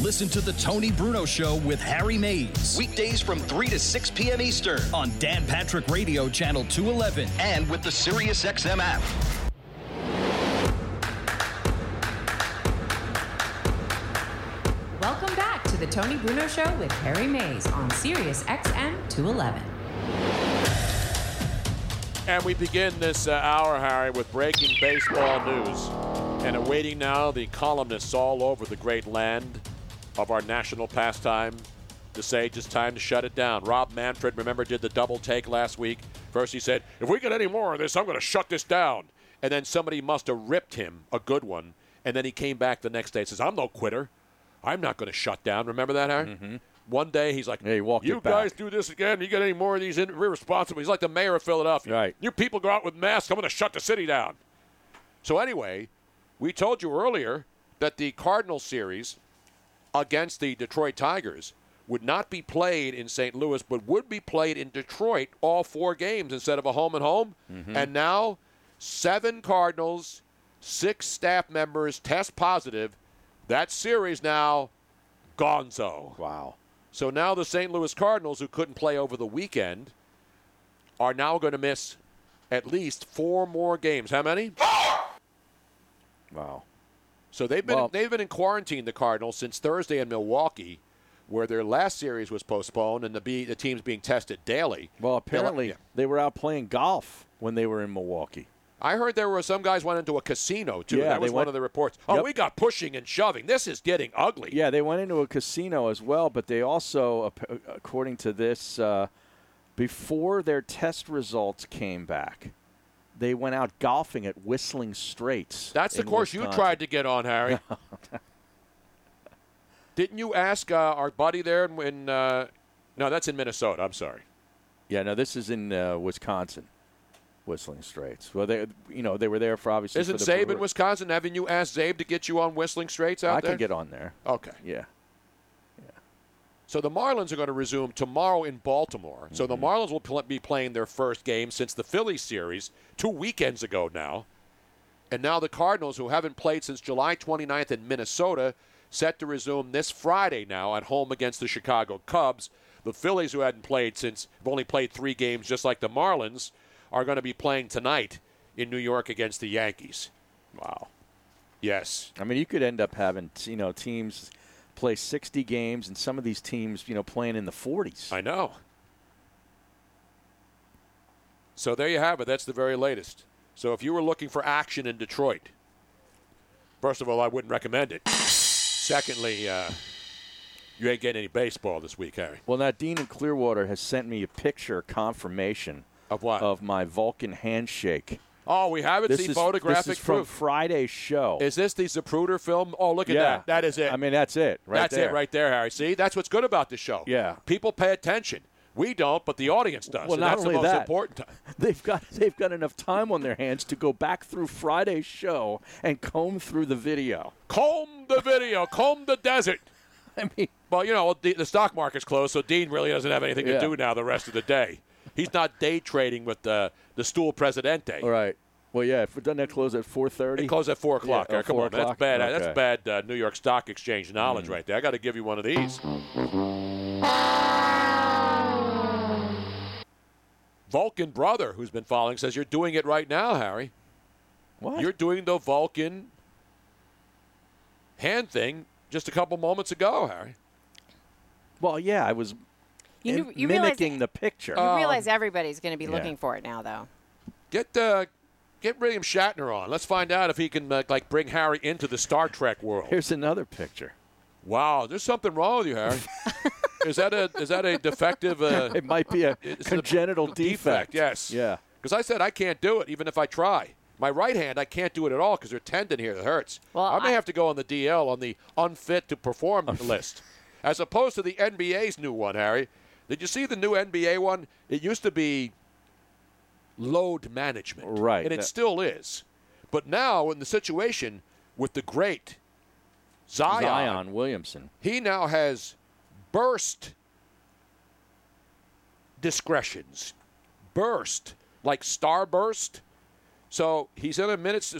Listen to The Tony Bruno Show with Harry Mays. Weekdays from 3 to 6 p.m. Eastern on Dan Patrick Radio, Channel 211, and with the Sirius XM app. Welcome back to The Tony Bruno Show with Harry Mays on Sirius XM 211. And we begin this hour, Harry, with breaking baseball news. And awaiting now the columnists all over the great land of our national pastime to say just time to shut it down. Rob Manfred, remember, did the double take last week. First he said, if we get any more of this, I'm going to shut this down. And then somebody must have ripped him a good one. And then he came back the next day and says, I'm no quitter. I'm not going to shut down. Remember that, Harry? Mm-hmm. One day he's like, yeah, you guys do this again. You get any more of these irresponsible. He's like the mayor of Philadelphia. Right. You people go out with masks. I'm going to shut the city down. So anyway, we told you earlier that the Cardinals series against the Detroit Tigers would not be played in St. Louis, but would be played in Detroit all four games instead of a home-and-home. Mm-hmm. And now 7 Cardinals, 6 staff members test positive. That series now gonzo. Wow. So now the St. Louis Cardinals, who couldn't play over the weekend, are now going to miss at least 4 more games. How many? 4! Wow. So they've been in quarantine, the Cardinals, since Thursday in Milwaukee, where their last series was postponed and the team's being tested daily. Well, apparently they were out playing golf when they were in Milwaukee. I heard there were some guys went into a casino, too. Yeah, that was one of the reports. Oh, yep. We got pushing and shoving. This is getting ugly. Yeah, they went into a casino as well, but they also, according to this, before their test results came back, they went out golfing at Whistling Straits. That's the course Wisconsin. You tried to get on, Harry. Didn't you ask our buddy there? No, that's in Minnesota. I'm sorry. Yeah, no, this is in Wisconsin, Whistling Straits. Well, they were there for obviously. Isn't Zabe in Wisconsin? Haven't you asked Zabe to get you on Whistling Straits out there? I can get on there. Okay. Yeah. So the Marlins are going to resume tomorrow in Baltimore. Mm-hmm. So the Marlins will be playing their first game since the Phillies series 2 weekends ago now. And now the Cardinals, who haven't played since July 29th in Minnesota, set to resume this Friday now at home against the Chicago Cubs. The Phillies, who hadn't played since, have only played 3 games just like the Marlins, are going to be playing tonight in New York against the Yankees. Wow. Yes. I mean, you could end up having, teams play 60 games and some of these teams, playing in the 40s. I know. So there you have it. That's the very latest. So if you were looking for action in Detroit, first of all, I wouldn't recommend it. Secondly, you ain't getting any baseball this week, Harry. Well, Nadine in Clearwater has sent me a picture confirmation. Of what? Of my Vulcan handshake. Oh, we haven't seen photographic proof. This is from Friday's show. Is this the Zapruder film? Oh, look at that. That is it. I mean, that's it right there. That's it right there, Harry. See, that's what's good about this show. Yeah. People pay attention. We don't, but the audience does. Well, not only that, that's the most important time. They've got enough time on their hands to go back through Friday's show and comb through the video. Comb the video. Comb the desert. I mean, well, you know, the stock market's closed, so Dean really doesn't have anything to do now the rest of the day. He's not day trading with the stool presidente. All right. Well, yeah. Doesn't that close at 4:30? It closed at 4 o'clock. Yeah, come 4 on, o'clock? That's bad. Okay. That's bad New York Stock Exchange knowledge right there. I got to give you one of these. Vulcan brother, who's been following, says you're doing it right now, Harry. What? You're doing the Vulcan hand thing just a couple moments ago, Harry. Well, yeah, I was you mimicking the picture. You realize everybody's going to be looking for it now, though. Get William Shatner on. Let's find out if he can bring Harry into the Star Trek world. Here's another picture. Wow, there's something wrong with you, Harry. Is that a defective? It might be a congenital defect. Yes. Yeah. Because I said I can't do it, even if I try. My right hand, I can't do it at all because there's a tendon here that hurts. Well, I may have to go on the DL on the unfit to perform list, as opposed to the NBA's new one. Harry, did you see the new NBA one? It used to be load management. Right. And it still is. But now in the situation with the great Zion Williamson, he now has burst discretions. Burst, like starburst. So he's in a minute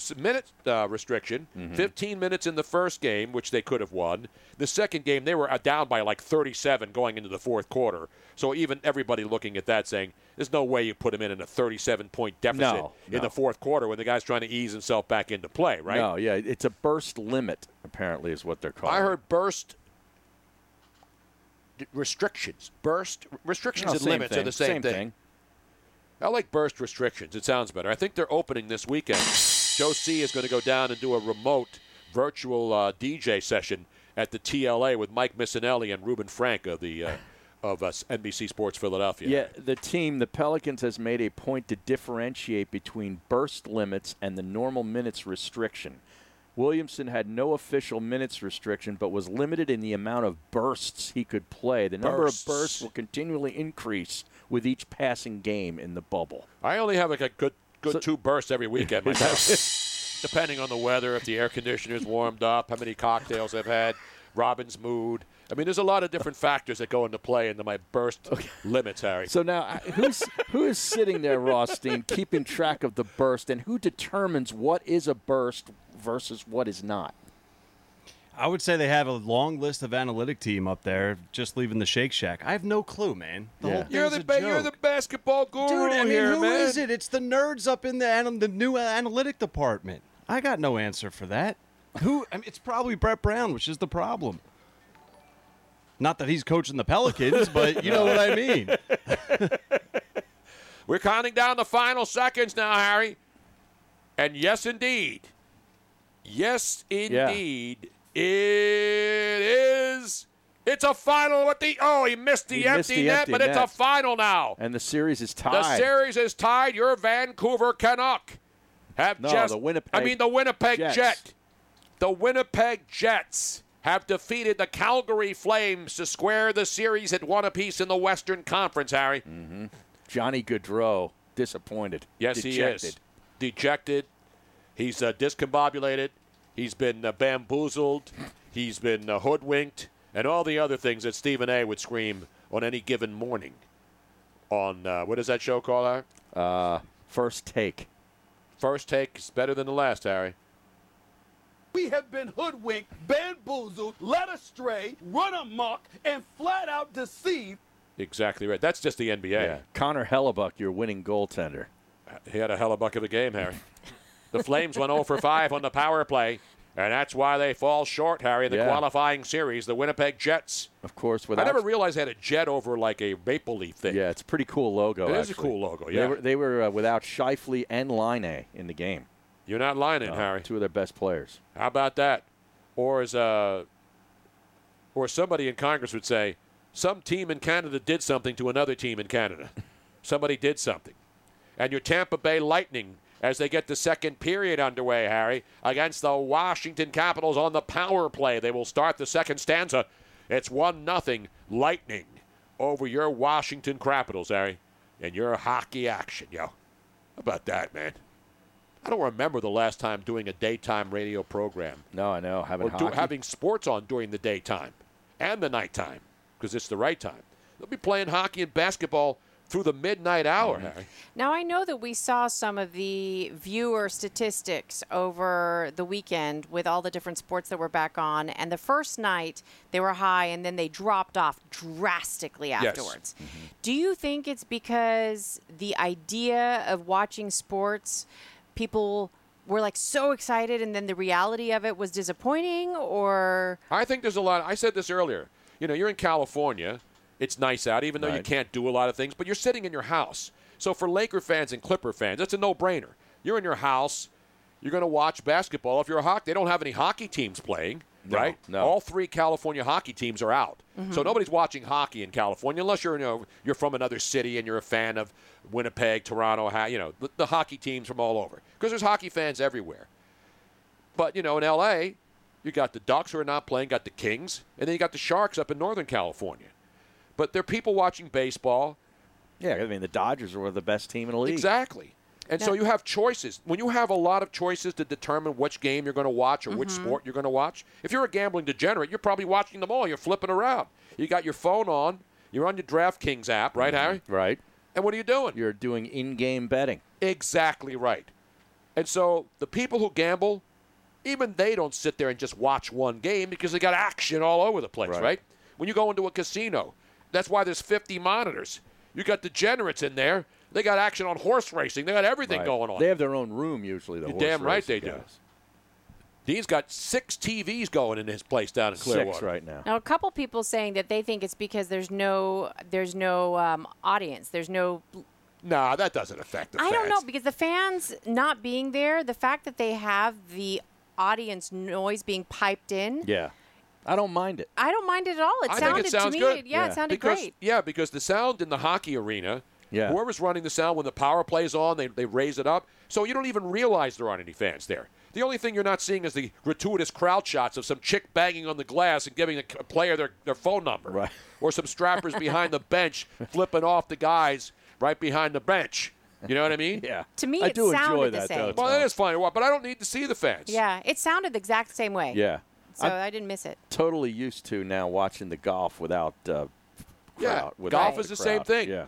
restriction, 15 minutes in the first game, which they could have won. The second game, they were down by like 37 going into the fourth quarter. So even everybody looking at that saying, there's no way you put him in a 37-point deficit in the fourth quarter when the guy's trying to ease himself back into play, right? No, yeah, it's a burst limit, apparently, is what they're calling it. I heard burst restrictions. Burst restrictions and limits are the same thing. I like burst restrictions. It sounds better. I think they're opening this weekend. Joe C is going to go down and do a remote virtual DJ session at the TLA with Mike Missinelli and Ruben Frank of the NBC Sports Philadelphia. Yeah, the team, the Pelicans, has made a point to differentiate between burst limits and the normal minutes restriction. Williamson had no official minutes restriction, but was limited in the amount of bursts he could play. The number of bursts will continually increase with each passing game in the bubble. I only have like a good two bursts every weekend myself, depending on the weather, if the air conditioner's warmed up, how many cocktails I've had, Robin's mood. I mean, there's a lot of different factors that go into play into my burst limits, Harry. So now, who is sitting there, Rothstein, keeping track of the burst, and who determines what is a burst versus what is not? I would say they have a long list of analytic team up there, just leaving the Shake Shack. I have no clue, man. You're the basketball guru dude, I mean, here, who is it? It's the nerds up in the new analytic department. I got no answer for that. It's probably Brett Brown, which is the problem. Not that he's coaching the Pelicans, but you know what I mean. We're counting down the final seconds now, Harry. And yes, indeed, it is. It's a final with the he missed the empty net, but it's a final now. And the series is tied. Your Vancouver Canuck have the Winnipeg Jets. The Winnipeg Jets have defeated the Calgary Flames to square the series at one apiece in the Western Conference, Harry. Mm-hmm. Johnny Gaudreau, disappointed. Yes, dejected. He is. Dejected. He's discombobulated. He's been bamboozled. He's been hoodwinked. And all the other things that Stephen A. would scream on any given morning on, what is that show called, Harry? First Take. First Take is better than the last, Harry. We have been hoodwinked, bamboozled, led astray, run amok, and flat out deceived. Exactly right. That's just the NBA. Yeah. Connor Hellebuck, your winning goaltender. He had a Hellebuck of a game, Harry. The Flames went 0 for 5 on the power play, and that's why they fall short, Harry, the qualifying series, the Winnipeg Jets. Of course. I never realized they had a jet over like a maple leaf thing. Yeah, it's a pretty cool logo, It is a cool logo, yeah. They were without Scheifele and Laine in the game. You're not lying, Harry. Two of their best players. How about that? Or as somebody in Congress would say, some team in Canada did something to another team in Canada. Somebody did something. And your Tampa Bay Lightning, as they get the second period underway, Harry, against the Washington Capitals on the power play. They will start the second stanza. It's 1-0 Lightning over your Washington Capitals, Harry, and your hockey action, yo. How about that, man? I don't remember the last time doing a daytime radio program. No, I know. Having sports on during the daytime and the nighttime, because it's the right time. They'll be playing hockey and basketball through the midnight hour, mm-hmm. Harry. Now, I know that we saw some of the viewer statistics over the weekend with all the different sports that were back on. And the first night, they were high, and then they dropped off drastically afterwards. Yes. Mm-hmm. Do you think it's because the idea of watching sports, people were like so excited, and then the reality of it was disappointing? Or I think there's a lot. I said this earlier. You know, you're in California. It's nice out, even though right. you can't do a lot of things. But you're sitting in your house. So for Laker fans and Clipper fans, that's a no-brainer. You're in your house. You're going to watch basketball. If you're a hockey, they don't have any hockey teams playing, right? No. All three California hockey teams are out. Mm-hmm. So nobody's watching hockey in California unless you're from another city and you're a fan of Winnipeg, Toronto, the hockey teams from all over. Because there's hockey fans everywhere. But, in L.A., you got the Ducks who are not playing, got the Kings, and then you got the Sharks up in Northern California. But there are people watching baseball. Yeah, I mean, the Dodgers were the best team in the league. Exactly. And so you have choices. When you have a lot of choices to determine which game you're going to watch or mm-hmm. which sport you're going to watch, if you're a gambling degenerate, you're probably watching them all. You're flipping around. You got your phone on. You're on your DraftKings app, right, mm-hmm. Harry? Right. And what are you doing? You're doing in-game betting. Exactly right. And so the people who gamble, even they don't sit there and just watch one game because they got action all over the place, right? When you go into a casino, that's why there's 50 monitors. You got degenerates in there. They got action on horse racing. They got everything going on. They have their own room usually. You're damn right they do. Dean's got 6 TVs going in his place down in Clearwater. 6 right now. Now, a couple people saying that they think it's because there's no audience. There's no. Nah, that doesn't affect the fans. I don't know, because the fans not being there, the fact that they have the audience noise being piped in. Yeah. I don't mind it. I don't mind it at all. It sounded to me. Good. Yeah, it sounded great. Yeah, because the sound in the hockey arena, whoever's running the sound, when the power play's on, they raise it up. So you don't even realize there aren't any fans there. The only thing you're not seeing is the gratuitous crowd shots of some chick banging on the glass and giving a player their phone number. Right. Or some strappers behind the bench flipping off the guys right behind the bench. You know what I mean? Yeah. To me, it sounded the same. Well, that is fine. But I don't need to see the fans. Yeah, it sounded the exact same way. Yeah. So I didn't miss it. Totally used to now watching the golf without crowd. Yeah, golf is the same thing. Yeah.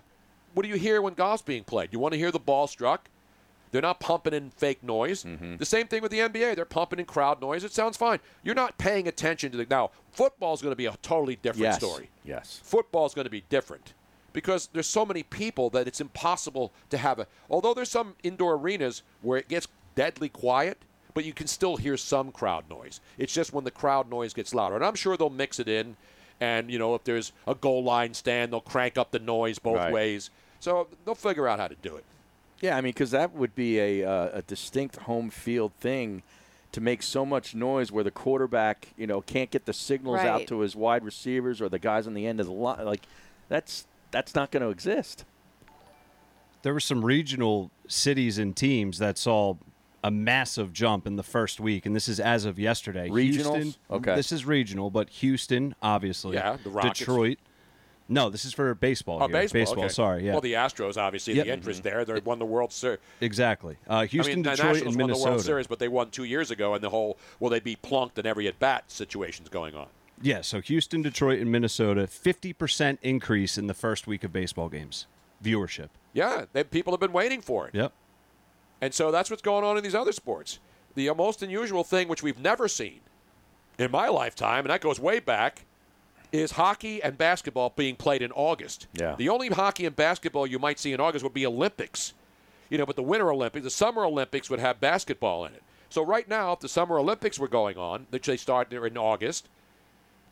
What do you hear when golf's being played? You want to hear the ball struck. They're not pumping in fake noise. Mm-hmm. The same thing with the NBA. They're pumping in crowd noise. It sounds fine. You're not paying attention to now, football's going to be a totally different story. Yes. Football's going to be different because there's so many people that it's impossible to have although there's some indoor arenas where it gets deadly quiet, but you can still hear some crowd noise. It's just when the crowd noise gets louder. And I'm sure they'll mix it in. And, if there's a goal line stand, they'll crank up the noise both ways. So they'll figure out how to do it. Yeah, I mean, because that would be a distinct home field thing to make so much noise where the quarterback, can't get the signals out to his wide receivers or the guys on the end of the line. Like, that's not going to exist. There were some regional cities and teams that saw a massive jump in the first week, and this is as of yesterday. Regionals? Houston, okay. This is regional, but Houston, obviously. Yeah, the Rockets. Detroit. No, this is for baseball. Oh, baseball, okay. Sorry, yeah. Well, the Astros, obviously, the interest there. They won the World Series. Exactly. Houston, Detroit, the Nationals and Minnesota. Won the World Series, but they won 2 years ago, and the whole, they be plunked in every at-bat situation's going on. Yeah, so Houston, Detroit, and Minnesota, 50% increase in the first week of baseball games, viewership. Yeah, people have been waiting for it. Yep. And so that's what's going on in these other sports. The most unusual thing, which we've never seen in my lifetime, and that goes way back, is hockey and basketball being played in August. Yeah. The only hockey and basketball you might see in August would be Olympics. But the Winter Olympics, the Summer Olympics would have basketball in it. So right now, if the Summer Olympics were going on, which they start in August,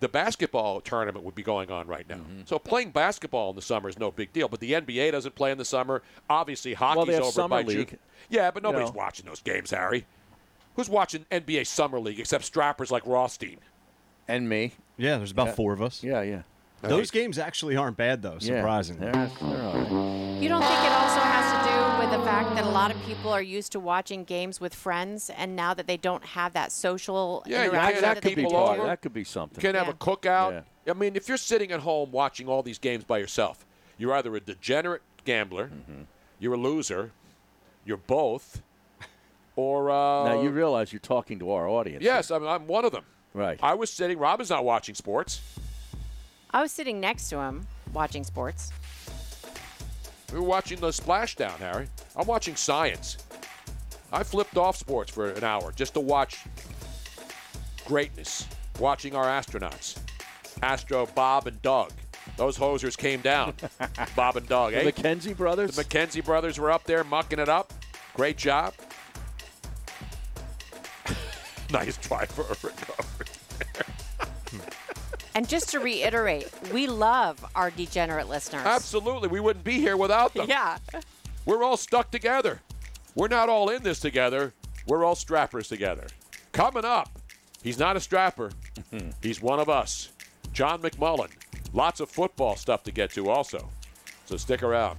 the basketball tournament would be going on right now. Mm-hmm. So playing basketball in the summer is no big deal, but the NBA doesn't play in the summer. Obviously, hockey's over by June. Yeah, but nobody's watching those games, Harry. Who's watching NBA Summer League except strappers like Rothstein? And me. Yeah, there's about 4 of us. Yeah. Those games actually aren't bad, though, surprisingly. Yeah, they're all right. You don't think it also has to do with the fact that a lot of people are used to watching games with friends, and now that they don't have that social interaction that they do? That could be something. You can't have a cookout. Yeah. I mean, if you're sitting at home watching all these games by yourself, you're either a degenerate gambler, you're a loser, you're both, Or now you realize you're talking to our audience. Yes, I mean, I'm one of them. Right. I was sitting. Rob is not watching sports. I was sitting next to him watching sports. We were watching the Splashdown, Harry. I'm watching science. I flipped off sports for an hour just to watch greatness, watching our astronauts, Astro Bob and Doug. Those hosers came down, Bob and Doug. The McKenzie brothers? The McKenzie brothers were up there mucking it up. Great job. Nice try for a recovery there. And just to reiterate, we love our degenerate listeners. Absolutely. We wouldn't be here without them. Yeah. We're all stuck together. We're not all in this together. We're all strappers together. Coming up, he's not a strapper. He's one of us. John McMullen. Lots of football stuff to get to also. So stick around.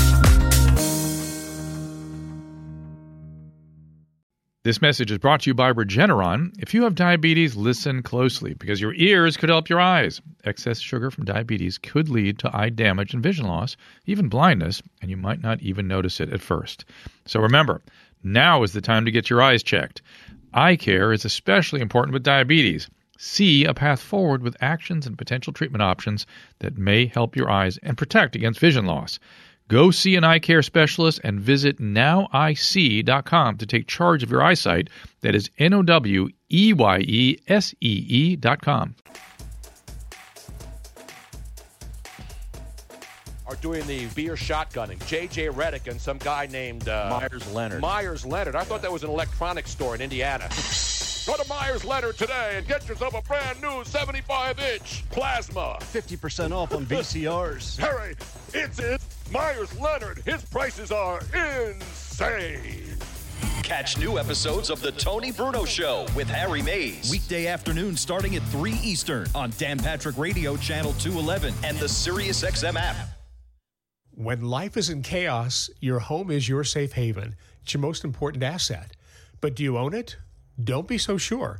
This message is brought to you by Regeneron. If you have diabetes, listen closely because your ears could help your eyes. Excess sugar from diabetes could lead to eye damage and vision loss, even blindness, and you might not even notice it at first. So remember, now is the time to get your eyes checked. Eye care is especially important with diabetes. See a path forward with actions and potential treatment options that may help your eyes and protect against vision loss. Go see an eye care specialist and visit nowic.com to take charge of your eyesight. That is NOWEYESEE.com. Are doing the beer shotgunning. J.J. Redick and some guy named... Myers Leonard. I thought that was an electronics store in Indiana. Go to Myers Leonard today and get yourself a brand new 75-inch plasma. 50% off on VCRs. Harry, it's Myers Leonard. His prices are insane. Catch new episodes of The Tony Bruno Show with Harry Mays. Weekday afternoon starting at 3 Eastern on Dan Patrick Radio, Channel 211 and the Sirius XM app. When life is in chaos, your home is your safe haven. It's your most important asset. But do you own it? Don't be so sure.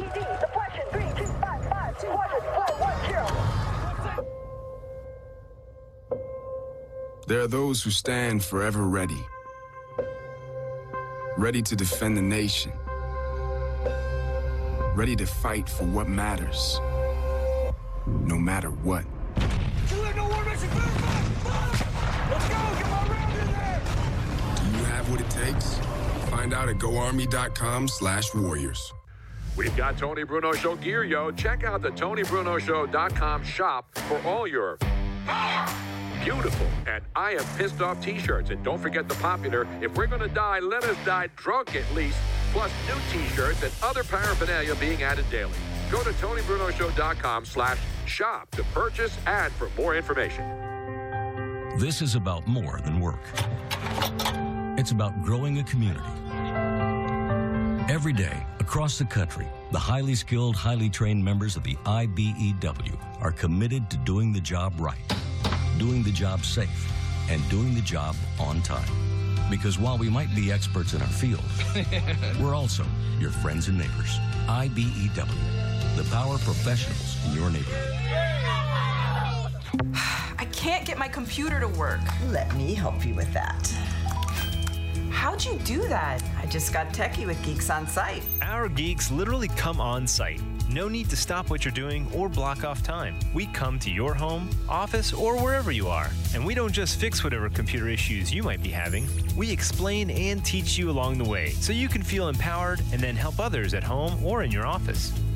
There are those who stand forever ready. Ready to defend the nation. Ready to fight for what matters. No matter what. No war mission verified! Let's go! Get my round in there! Do you have what it takes? Find out at GoArmy.com/warriors. We've got Tony Bruno Show gear, yo. Check out the TonyBrunoShow.com shop for all your... beautiful and I am pissed off t-shirts. And don't forget the popular If We're Gonna Die, Let Us Die Drunk at least, plus new t-shirts and other paraphernalia being added daily. Go to TonyBrunoShow.com/shop to purchase and for more information. This is about more than work. It's about growing a community. Every day across the country, the highly skilled, highly trained members of the IBEW are committed to doing the job right, doing the job safe, and doing the job on time. Because while we might be experts in our field, we're also your friends and neighbors. IBEW, the power professionals in your neighborhood. I can't get my computer to work. Let me help you with that. How'd you do that? I just got techie with Geeks On Site. Our geeks literally come on site. No need to stop what you're doing or block off time. We come to your home, office, or wherever you are. And we don't just fix whatever computer issues you might be having. We explain and teach you along the way so you can feel empowered and then help others at home or in your office.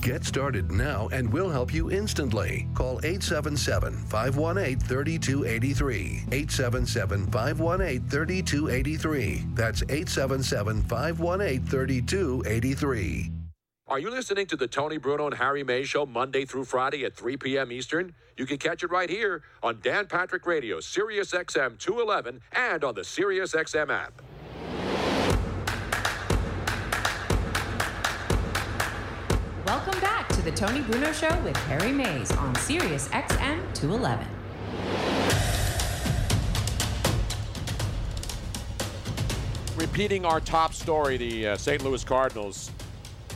Get started now and we'll help you instantly. Call 877-518-3283. 877-518-3283. That's 877-518-3283. Are you listening to the Tony Bruno and Harry Mays Show Monday through Friday at 3 p.m. Eastern? You can catch it right here on Dan Patrick Radio, Sirius XM 211, and on the Sirius XM app. Welcome back to the Tony Bruno Show with Harry Mays on Sirius XM 211. Repeating our top story, the St. Louis Cardinals.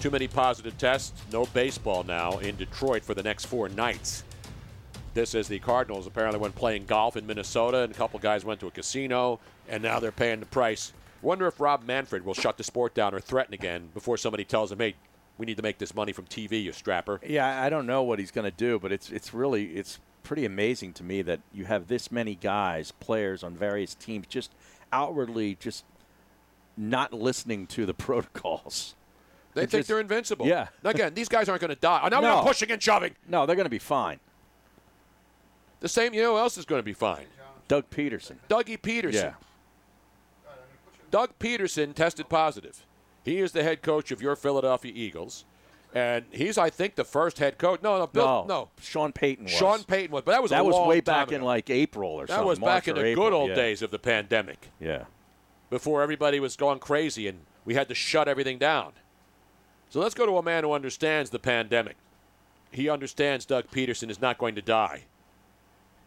Too many positive tests, no baseball now in Detroit for the next four nights. This is the Cardinals apparently went playing golf in Minnesota, and a couple guys went to a casino, and now they're paying the price. Wonder if Rob Manfred will shut the sport down or threaten again before somebody tells him, hey, we need to make this money from TV, you strapper. Yeah, I don't know what he's going to do, but it's really pretty amazing to me that you have this many guys, players on various teams, just outwardly just not listening to the protocols. They think they're invincible. Yeah. Again, these guys aren't going to die. Oh, now we're not pushing and shoving. No, they're going to be fine. The same, you know who else is going to be fine? Doug Peterson. Dougie Peterson. Yeah. Doug Peterson tested positive. He is the head coach of your Philadelphia Eagles. And he's, I think, the first head coach. No. Sean Payton was. But that was a long time ago. That was way back in like April or something. That was back in the good old days of the pandemic. Yeah. Before everybody was going crazy and we had to shut everything down. So let's go to a man who understands the pandemic. He understands Doug Peterson is not going to die.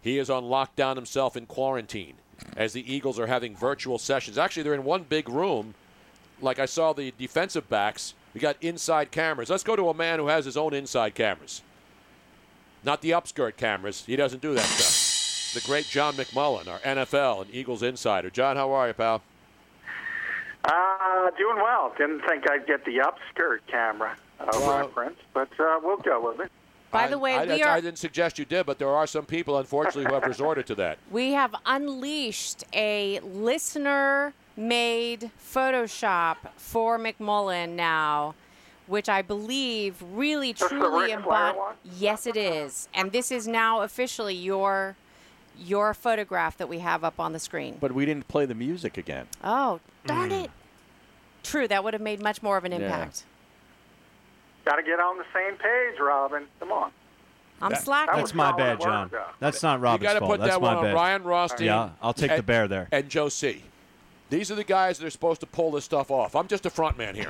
He is on lockdown himself in quarantine as the Eagles are having virtual sessions. Actually, they're in one big room. Like I saw the defensive backs, we got inside cameras. Let's go to a man who has his own inside cameras. Not the upskirt cameras. He doesn't do that stuff. The great John McMullen, our NFL and Eagles insider. John, how are you, pal? Doing well. Didn't think I'd get the upskirt camera reference, but we'll go with it. By the way, I didn't suggest you did, but there are some people, unfortunately, who have resorted to that. We have unleashed a listener-made Photoshop for McMullen now, which I believe really truly embodies. Yes, it is. And this is now officially your photograph that we have up on the screen. But we didn't play the music again. Oh, darn it. True, that would have made much more of an impact. Yeah. Got to get on the same page, Robin. Come on. I'm slacking. That's my bad, John. That's not Robin's fault. You got to put that one on Ryan Rothstein. Yeah, I'll take the bear there. And Joe C. These are the guys that are supposed to pull this stuff off. I'm just a front man here.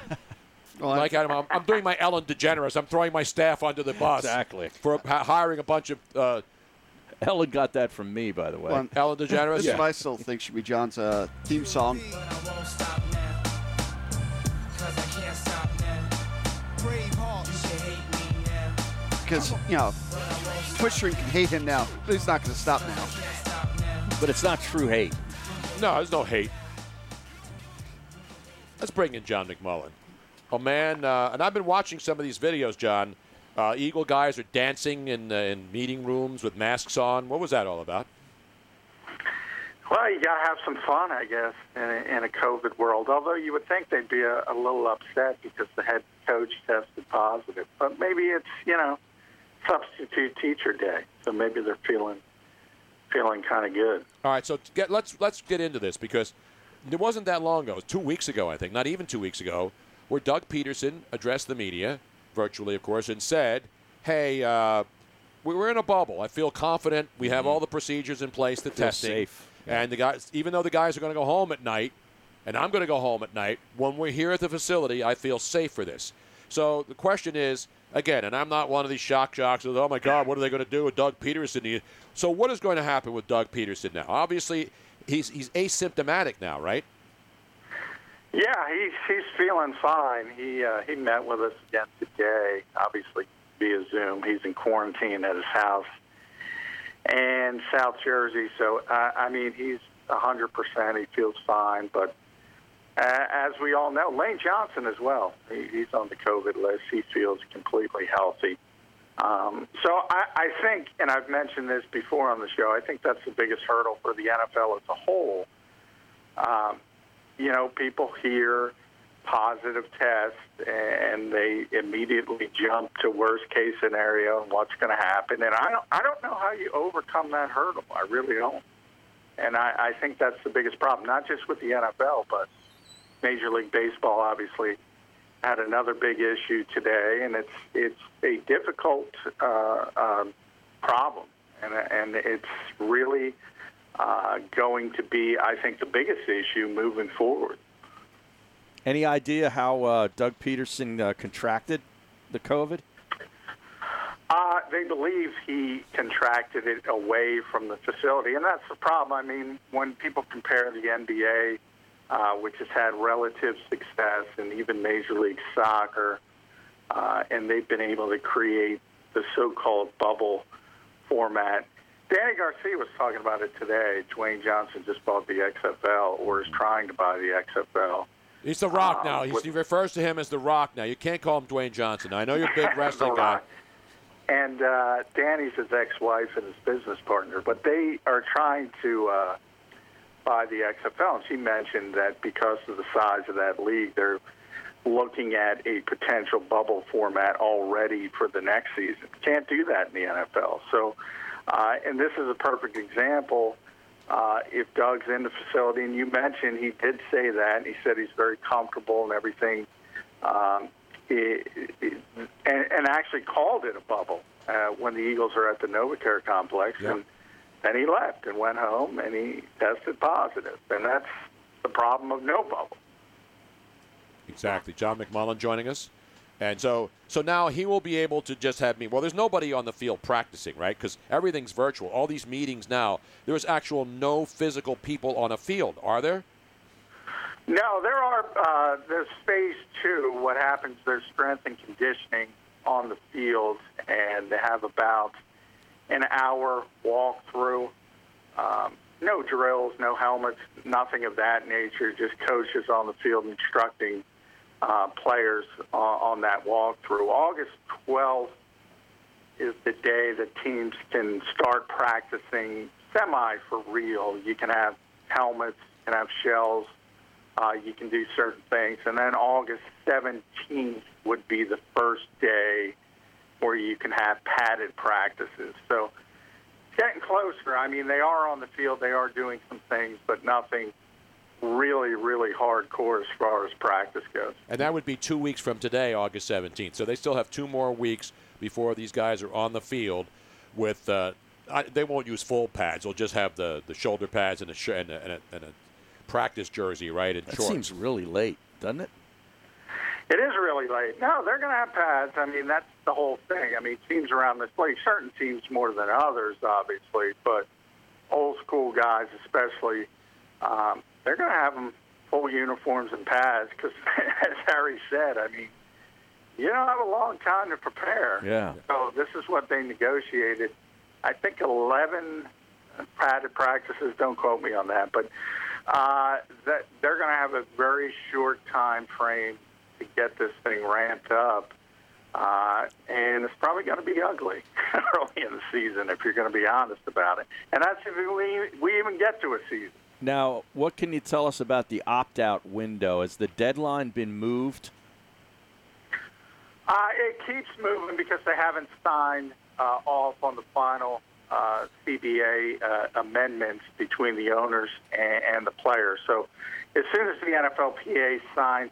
I'm doing my Ellen DeGeneres. I'm throwing my staff under the bus. Exactly. For hiring a bunch of... Ellen got that from me, by the way. Well, Ellen DeGeneres? This is what I still think should be John's theme song. Because, you know, Twitchstream can hate him now, but he's not going to stop now. But it's not true hate. No, there's no hate. Let's bring in John McMullen. Oh, man, and I've been watching some of these videos, John. Eagle guys are dancing in meeting rooms with masks on. What was that all about? Well, you got to have some fun, I guess, in a COVID world, although you would think they'd be a little upset because the head coach tested positive. But maybe it's, you know, substitute teacher day, so maybe they're feeling kind of good. All right, so let's get into this because it wasn't that long ago. It was 2 weeks ago, I think, not even 2 weeks ago, where Doug Peterson addressed the media, virtually, of course, and said, hey, we're in a bubble. I feel confident. We have all the procedures in place, the testing. Safe. And the guys, even though the guys are going to go home at night, and I'm going to go home at night, when we're here at the facility, I feel safe for this. So the question is, again, and I'm not one of these shock jocks of, oh, my God, what are they going to do with Doug Peterson? So what is going to happen with Doug Peterson now? Obviously, he's asymptomatic now, right? Yeah, he's feeling fine. He met with us again today, obviously via Zoom. He's in quarantine at his house in South Jersey. So, I mean, he's 100%. He feels fine. But as we all know, Lane Johnson as well, he's on the COVID list. He feels completely healthy. So I think, and I've mentioned this before on the show, I think that's the biggest hurdle for the NFL as a whole. You know, people hear positive tests, and they immediately jump to worst-case scenario and what's going to happen. And I don't know how you overcome that hurdle. I really don't. And I think that's the biggest problem, not just with the NFL, but Major League Baseball obviously had another big issue today, and it's a difficult problem. And it's really going to be, I think, the biggest issue moving forward. Any idea how Doug Peterson contracted the COVID? They believe he contracted it away from the facility, and that's the problem. I mean, when people compare the NBA, which has had relative success, and even Major League Soccer, and they've been able to create the so-called bubble format. Danny Garcia was talking about it today. Dwayne Johnson just bought the XFL, or is trying to buy the XFL. He's The Rock now. He refers to him as The Rock now. You can't call him Dwayne Johnson. I know you're a big wrestling guy. And Danny's his ex-wife and his business partner. But they are trying to buy the XFL. And she mentioned that because of the size of that league, they're looking at a potential bubble format already for the next season. Can't do that in the NFL. So... and this is a perfect example. If Doug's in the facility, and you mentioned he did say that, and he said he's very comfortable and everything, and actually called it a bubble when the Eagles are at the NovaCare complex, yeah. And then he left and went home, and he tested positive. And that's the problem of no bubble. Exactly. John McMullen joining us. And so now he will be able to just have me. Well, there's nobody on the field practicing, right? Because everything's virtual. All these meetings now, there's actual no physical people on a field, are there? No, there are. There's phase two. What happens, there's strength and conditioning on the field, and they have about an hour walkthrough. No drills, no helmets, nothing of that nature, just coaches on the field instructing players on that walkthrough. August 12th is the day that teams can start practicing semi for real. You can have helmets, you can have shells, you can do certain things. And then August 17th would be the first day where you can have padded practices. So getting closer. I mean, they are on the field. They are doing some things, but nothing really, really hardcore as far as practice goes. And that would be 2 weeks from today, August 17th. So they still have 2 more weeks before these guys are on the field with they won't use full pads. They'll just have the shoulder pads and a practice jersey, right, and that shorts. That seems really late, doesn't it? It is really late. No, they're going to have pads. I mean, that's the whole thing. I mean, teams around this league, certain teams more than others, obviously, but old-school guys especially, they're going to have them full uniforms and pads because, as Harry said, I mean, you don't have a long time to prepare. Yeah. So this is what they negotiated. I think 11 padded practices. Don't quote me on that. But that they're going to have a very short time frame to get this thing ramped up. And it's probably going to be ugly early in the season if you're going to be honest about it. And that's if we even get to a season. Now, what can you tell us about the opt-out window? Has the deadline been moved? It keeps moving because they haven't signed off on the final CBA amendments between the owners and the players. So as soon as the NFLPA signs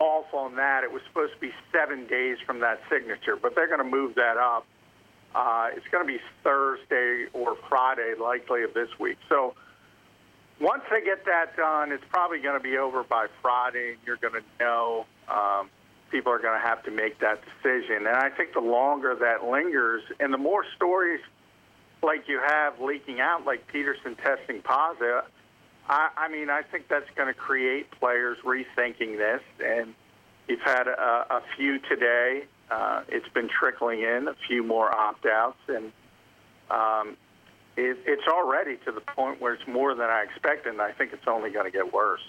off on that, it was supposed to be 7 days from that signature, but they're going to move that up. It's going to be Thursday or Friday, likely, of this week. So once they get that done, it's probably going to be over by Friday. You're going to know people are going to have to make that decision. And I think the longer that lingers and the more stories like you have leaking out, like Peterson testing positive, I mean, I think that's going to create players rethinking this. And you've had a few today. It's been trickling in, a few more opt-outs. And it's already to the point where it's more than I expected, and I think it's only going to get worse.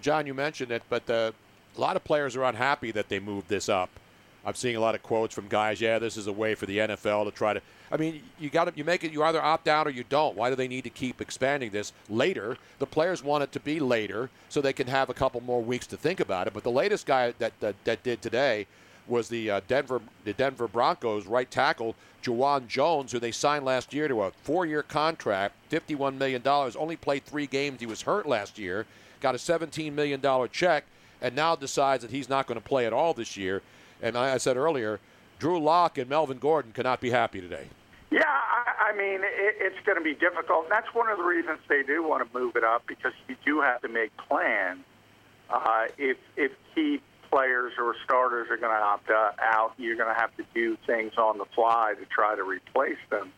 John, you mentioned it, but a lot of players are unhappy that they moved this up. I'm seeing a lot of quotes from guys, yeah, this is a way for the NFL to try to – I mean, you make it – you either opt out or you don't. Why do they need to keep expanding this later? The players want it to be later so they can have a couple more weeks to think about it. But the latest guy that did today was the Denver Broncos right tackle, Juwan Jones, who they signed last year to a 4-year contract, $51 million. Only played 3 games. He was hurt last year. Got a $17 million check, and now decides that he's not going to play at all this year. And I said earlier, Drew Lock and Melvin Gordon cannot be happy today. Yeah, I mean, it's going to be difficult. That's one of the reasons they do want to move it up, because you do have to make plans. If key players or starters are going to opt out, you're going to have to do things on the fly to try to replace them.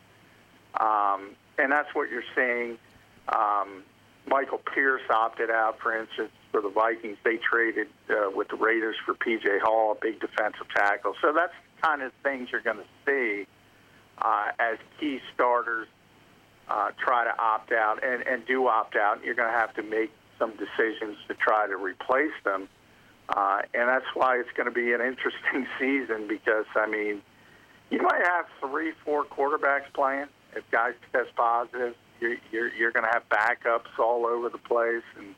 And that's what you're seeing. Michael Pierce opted out, for instance, for the Vikings. They traded with the Raiders for P.J. Hall, a big defensive tackle. So that's the kind of things you're going to see as key starters try to opt out and do opt out. You're going to have to make some decisions to try to replace them. And that's why it's going to be an interesting season, because, I mean, you might have 3-4 quarterbacks playing. If guys test positive, you're going to have backups all over the place, and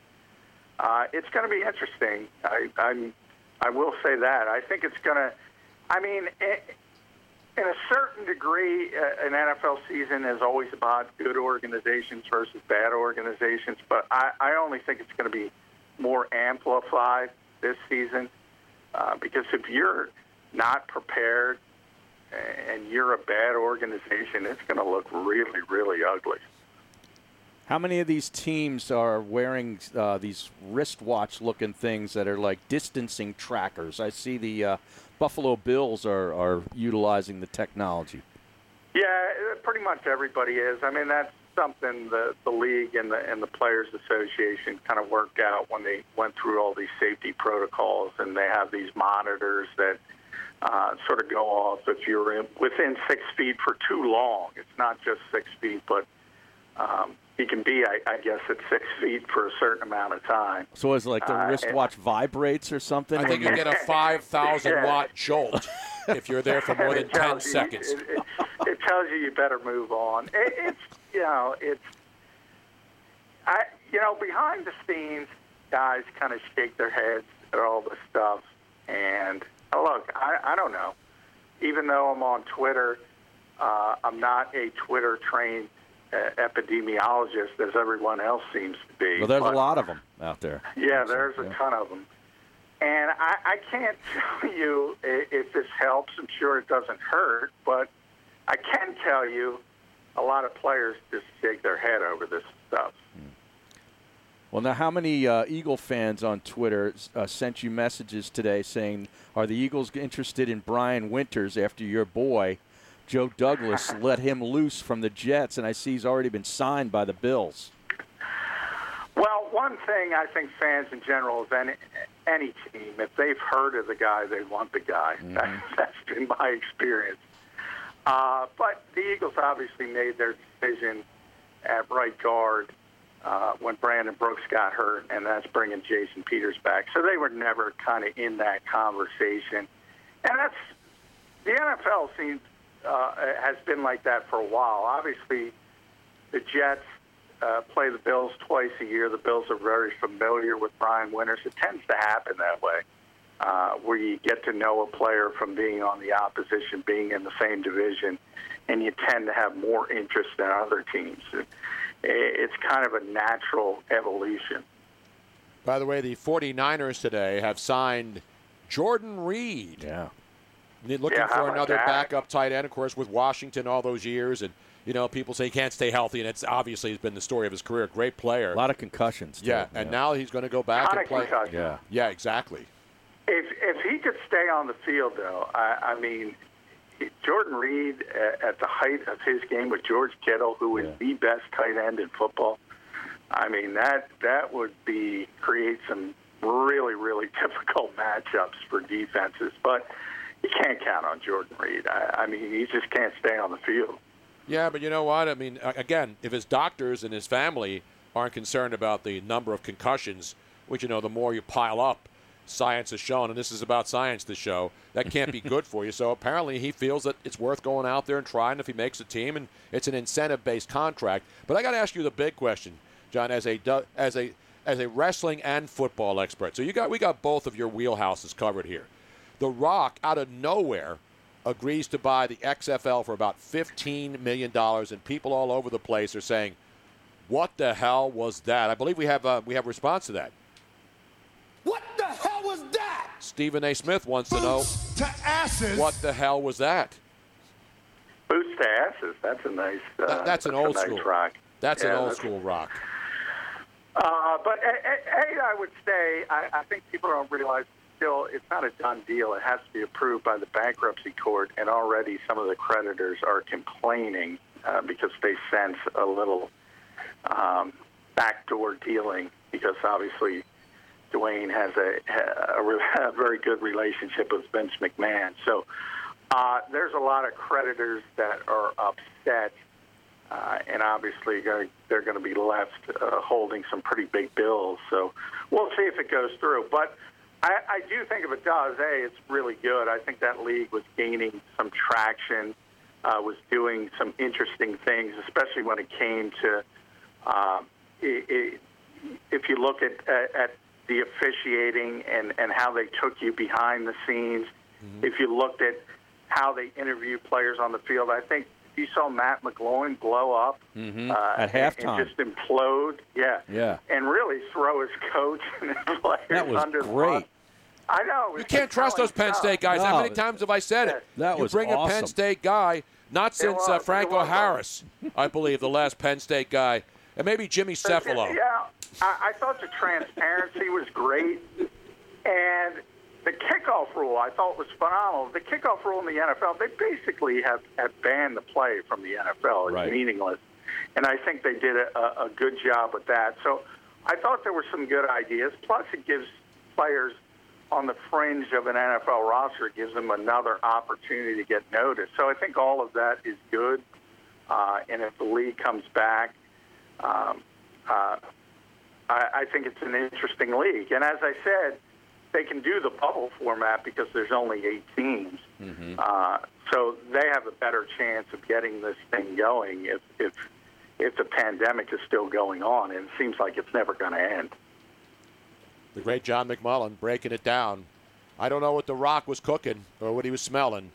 it's going to be interesting. I will say that. I think it's going to – I mean, in a certain degree, an NFL season is always about good organizations versus bad organizations, but I only think it's going to be more amplified this season because if you're not prepared and you're a bad organization, it's going to look really, really ugly. How many of these teams are wearing these wristwatch-looking things that are like distancing trackers? I see the Buffalo Bills are utilizing the technology. Yeah, pretty much everybody is. I mean, that's something the league and the Players Association kind of worked out when they went through all these safety protocols, and they have these monitors that sort of go off if you're within 6 feet for too long. It's not just 6 feet, but you can be, I guess, at 6 feet for a certain amount of time. So it's like the wristwatch vibrates or something? I think you get a 5,000-watt jolt if you're there for more than 10 seconds. It tells you you better move on. Behind the scenes, guys kind of shake their heads at all this stuff. And, look, I don't know. Even though I'm on Twitter, I'm not a Twitter-trained epidemiologist as everyone else seems to be. Well, there's a lot of them out there. Yeah, there's a ton of them. And I can't tell you if this helps. I'm sure it doesn't hurt, but I can tell you a lot of players just shake their head over this stuff. Well, now, how many Eagle fans on Twitter sent you messages today saying, are the Eagles interested in Brian Winters after your boy Joe Douglas let him loose from the Jets, and I see he's already been signed by the Bills? Well, one thing I think fans in general of any team, if they've heard of the guy, they want the guy. Mm-hmm. That's been my experience. But the Eagles obviously made their decision at right guard when Brandon Brooks got hurt, and that's bringing Jason Peters back. So they were never kind of in that conversation. And that's – the NFL seems – has been like that for a while. Obviously, the Jets play the Bills twice a year. The Bills are very familiar with Brian Winters. It tends to happen that way, where you get to know a player from being on the opposition, being in the same division, and you tend to have more interest than other teams. It's kind of a natural evolution. By the way, the 49ers today have signed Jordan Reed. Yeah. Looking for another backup tight end, of course, with Washington all those years. And, you know, people say he can't stay healthy, and it's obviously been the story of his career. Great player. A lot of concussions, too. Yeah, and now he's going to go back and play. Yeah, exactly. If he could stay on the field, though, I mean, Jordan Reed at the height of his game with George Kittle, who is the best tight end in football, I mean, that would be create some really, really difficult matchups for defenses. But you can't count on Jordan Reed. I mean, he just can't stay on the field. Yeah, but you know what? I mean, again, if his doctors and his family aren't concerned about the number of concussions, which, you know, the more you pile up, science has shown, and this is about science, this show, that can't be good for you. So apparently he feels that it's worth going out there and trying if he makes a team, and it's an incentive-based contract. But I got to ask you the big question, John, as a wrestling and football expert. So we got both of your wheelhouses covered here. The Rock, out of nowhere, agrees to buy the XFL for about $15 million, and people all over the place are saying, what the hell was that? I believe we have a response to that. What the hell was that? Stephen A. Smith wants to know, what the hell was that? Boots to asses. That's a nice that's an old school rock. That's an old school rock. But, hey, I would say, I think people don't realize still it's not a done deal. It has to be approved by the bankruptcy court, and already some of the creditors are complaining because they sense a little backdoor dealing, because obviously Dwayne has a very good relationship with Vince McMahon. So there's a lot of creditors that are upset, and obviously they're going to be left holding some pretty big bills. So we'll see if it goes through. But I do think if it does, hey, it's really good. I think that league was gaining some traction, was doing some interesting things, especially when it came to if you look at the officiating and how they took you behind the scenes. Mm-hmm. If you looked at how they interview players on the field, I think you saw Matt McGloin blow up at halftime and just implode. Yeah. And really throw his coach and his players that was under great. The I know. You can't trust those Penn State guys. No, how many times have I said it? That was awesome. You bring a Penn State guy, not since Franco Harris, I believe, the last Penn State guy, and maybe Jimmy Cefalo. Yeah. I thought the transparency was great, and the kickoff rule I thought was phenomenal. The kickoff rule in the NFL, they basically have banned the play from the NFL. It's meaningless, and I think they did a good job with that. So I thought there were some good ideas, plus it gives players on the fringe of an NFL roster, it gives them another opportunity to get noticed. So I think all of that is good, and if the league comes back, I think it's an interesting league. And as I said, they can do the bubble format because there's only 8 teams. Mm-hmm. So they have a better chance of getting this thing going if the pandemic is still going on, and it seems like it's never going to end. The great John McMullen breaking it down. I don't know what The Rock was cooking or what he was smelling.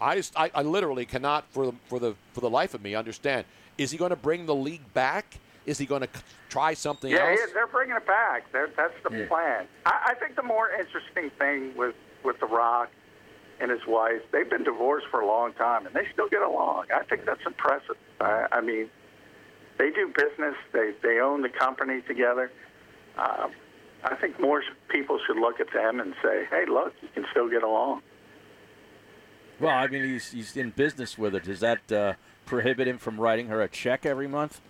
I literally cannot for the life of me understand. Is he going to bring the league back? Is he going to try something else? Yeah, they're bringing it back. That's the plan. I think the more interesting thing with The Rock and his wife, they've been divorced for a long time, and they still get along. I think that's impressive. I mean, they do business. They own the company together. I think more people should look at them and say, hey, look, you can still get along. Well, I mean, he's in business with her. Does that prohibit him from writing her a check every month?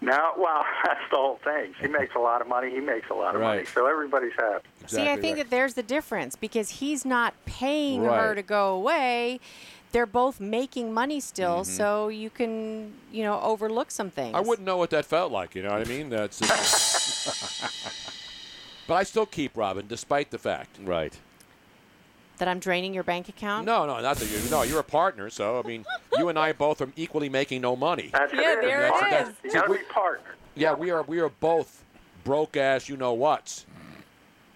No, well, that's the whole thing. She makes a lot of money. He makes a lot of money. So everybody's happy. Exactly. See, I think that there's the difference, because he's not paying her to go away. They're both making money still, so you can, overlook some things. I wouldn't know what that felt like, you know what I mean? That's just... But I still keep Robin, despite the fact. Right. That I'm draining your bank account? No, not that you. No, you're a partner, so I mean, you and I both are equally making no money. That's it. You got to be partners. Yeah, we are both broke ass, you know what's.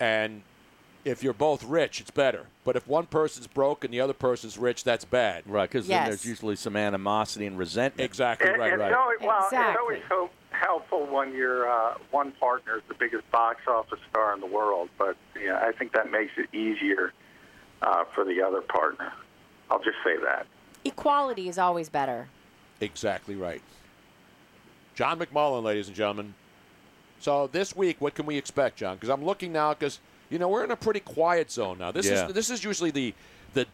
And if you're both rich, it's better. But if one person's broke and the other person's rich, that's bad. Right, because then there's usually some animosity and resentment. Exactly, right. It's always helpful when your one partner is the biggest box office star in the world. But yeah, I think that makes it easier. For the other partner. I'll just say that. Equality is always better. Exactly right. John McMullen, ladies and gentlemen. So this week, what can we expect, John? Because I'm looking now, because you know, we're in a pretty quiet zone now. This is usually the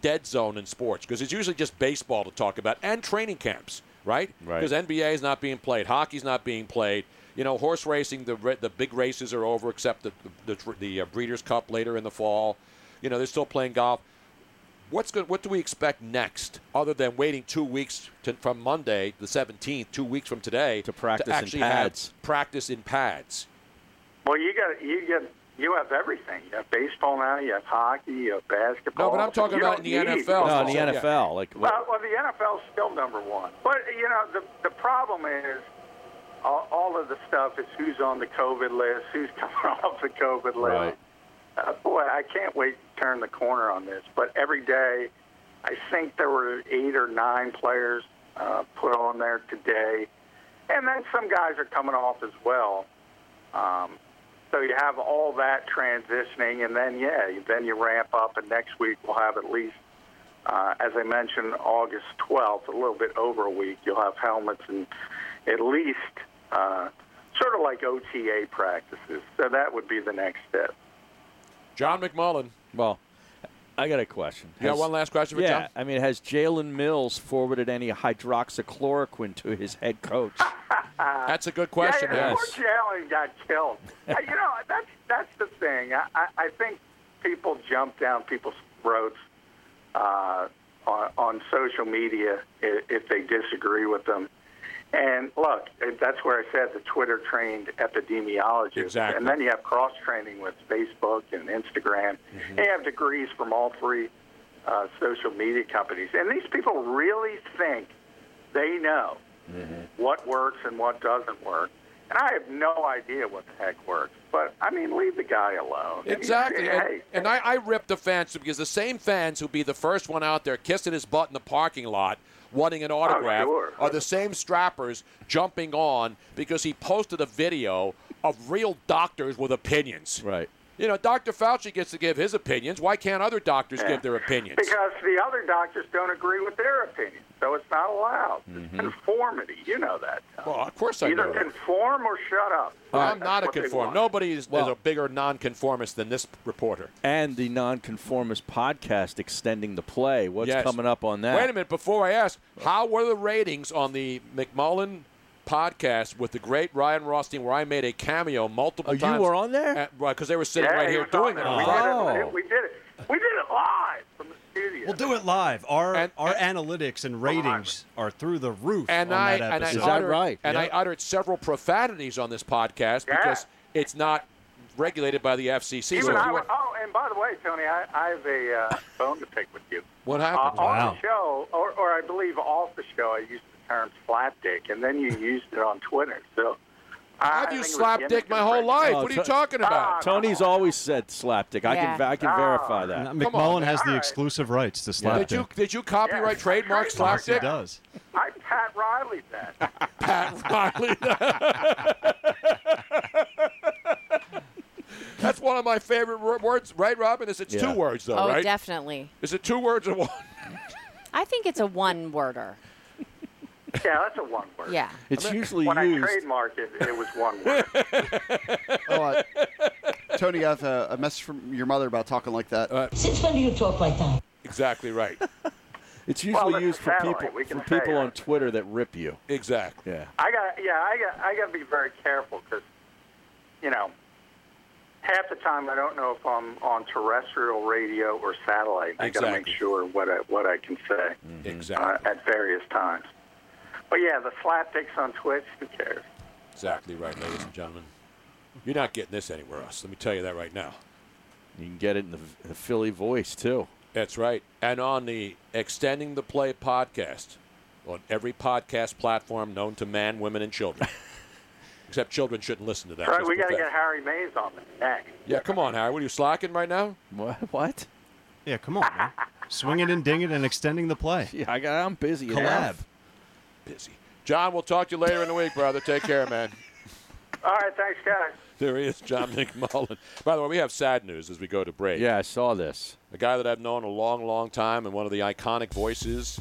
dead zone in sports, because it's usually just baseball to talk about, and training camps, right? Because NBA is not being played. Hockey's not being played. You know, horse racing, the big races are over, except the Breeders' Cup later in the fall. You know, they're still playing golf. What do we expect next, other than waiting 2 weeks from Monday, the 17th, 2 weeks from today, to practice in pads? Well, you have everything. You have baseball now. You have hockey. You have basketball. No, but I'm talking about in the NFL. No, in the NFL. Yeah. Well, the NFL's still number one. But, you know, the problem is all of the stuff is who's on the COVID list, who's coming off the COVID list. Right. Boy, I can't wait to turn the corner on this. But every day, I think there were 8 or 9 players put on there today. And then some guys are coming off as well. So you have all that transitioning, and then, you ramp up, and next week we'll have at least, as I mentioned, August 12th, a little bit over a week, you'll have helmets and at least sort of like OTA practices. So that would be the next step. John McMullen. Well, I got a question. You got one last question for John? Yeah, I mean, has Jalen Mills forwarded any hydroxychloroquine to his head coach? That's a good question. Poor Jalen got killed. You know, that's the thing. I think people jump down people's throats on social media if they disagree with them. And, look, that's where I said the Twitter-trained epidemiologist. Exactly. And then you have cross-training with Facebook and Instagram. Mm-hmm. They have degrees from all three social media companies. And these people really think they know what works and what doesn't work. And I have no idea what the heck works. But, I mean, leave the guy alone. Exactly. And I rip the fans, because the same fans who'll be the first one out there kissing his butt in the parking lot wanting an autograph are the same strappers jumping on because he posted a video of real doctors with opinions. Right. You know, Dr. Fauci gets to give his opinions. Why can't other doctors give their opinions? Because the other doctors don't agree with their opinion, so it's not allowed. It's conformity. You know that. Well, of course I know. Either conform or shut up. I'm not a conformist. Nobody is a bigger nonconformist than this reporter. And the nonconformist podcast extending the play. What's coming up on that? Wait a minute. Before I ask, how were the ratings on the McMullen podcast with the great Ryan Rothstein, where I made a cameo multiple times? You were on there? Right, because they were sitting right here doing it. We did it live from the studio. We'll do it live. Our analytics and ratings are through the roof on that episode. I uttered several profanities on this podcast because it's not regulated by the FCC. And by the way, Tony, I have a bone to pick with you. What happened? On the show, or I believe off the show, I used term slap dick, and then you used it on Twitter. So I've used slap dick my whole life. What are you talking about? Tony's always said slap dick. I can verify that. McMullen has the exclusive rights to slap dick. Did you copyright trademark slap dick? Yes, he does. I Pat Riley that. Pat Riley that. That's one of my favorite words, right, Robin? It's two words, though, right? Oh, definitely. Is it two words or one? I think it's a one-worder. Yeah, that's a one word. Yeah, it's usually when used. When I trademarked it, it was one word. Tony, I have a message from your mother about talking like that. Since when do you talk like that? Exactly right. It's usually used for people on Twitter that rip you. Exactly. Yeah. I got to be very careful because, you know, half the time I don't know if I'm on terrestrial radio or satellite. I got to make sure what I can say at various times. But yeah, the slapdicks on Twitch, who cares? Exactly right, ladies and gentlemen. You're not getting this anywhere else. Let me tell you that right now. You can get it in the Philly voice, too. That's right. And on the Extending the Play podcast, on every podcast platform known to man, women, and children. Except children shouldn't listen to that. All right, we got to get Harry Mays on the next. Yeah, come on, Harry. What, are you slacking right now? What? Yeah, come on, man. Swinging and dinging and extending the play. Yeah, I'm busy. Collab. Busy. John, we'll talk to you later in the week, brother. Take care, man. All right, thanks, guys. There he is, John McMullen. By the way, we have sad news as we go to break. Yeah, I saw this. A guy that I've known a long, long time and one of the iconic voices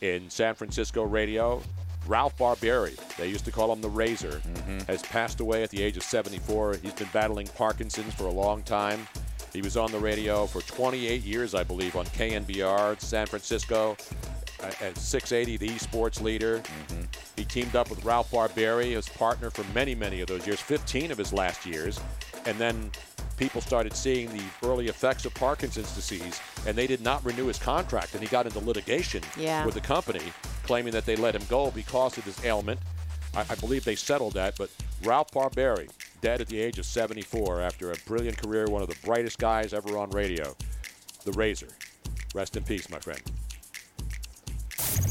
in San Francisco radio, Ralph Barbieri, they used to call him the Razor, has passed away at the age of 74. He's been battling Parkinson's for a long time. He was on the radio for 28 years, I believe, on KNBR, San Francisco, at 680, the esports leader. Mm-hmm. He teamed up with Ralph Barbieri, his partner, for many, many of those years, 15 of his last years. And then people started seeing the early effects of Parkinson's disease, and they did not renew his contract. And he got into litigation with the company, claiming that they let him go because of this ailment. I believe they settled that, but Ralph Barbieri, dead at the age of 74 after a brilliant career, one of the brightest guys ever on radio, the Razor. Rest in peace, my friend.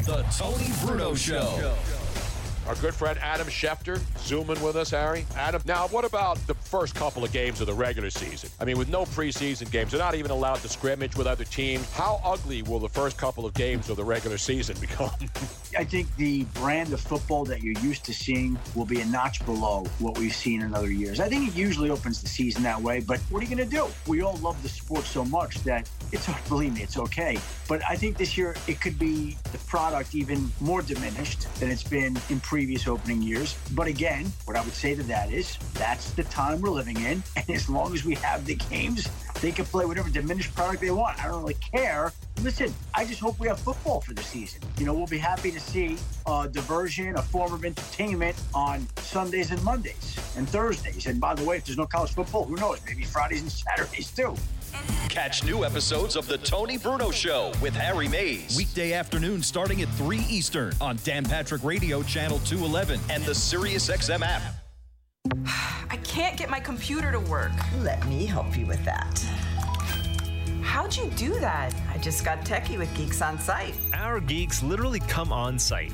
The Tony Bruno Show. Our good friend Adam Schefter zooming with us, Harry. Adam, now what about the first couple of games of the regular season? I mean, with no preseason games, they're not even allowed to scrimmage with other teams. How ugly will the first couple of games of the regular season become? I think the brand of football that you're used to seeing will be a notch below what we've seen in other years. I think it usually opens the season that way, but what are you going to do? We all love the sport so much that it's, believe me, it's okay. But I think this year it could be the product even more diminished than it's been in previous opening years. But again, what I would say to that is that's the time we're living in, and as long as we have the games, they can play whatever diminished product they want. I don't really care. Listen, I just hope we have football for the season. You know, we'll be happy to see a diversion, a form of entertainment on Sundays and Mondays and Thursdays. And by the way, if there's no college football, who knows? Maybe Fridays and Saturdays too. Catch new episodes of The Tony Bruno Show with Harry Mays. Weekday afternoon starting at 3 Eastern on Dan Patrick Radio, Channel 211, and the Sirius XM app. I can't get my computer to work. Let me help you with that. How'd you do that? I just got techie with Geeks On Site. Our geeks literally come on site.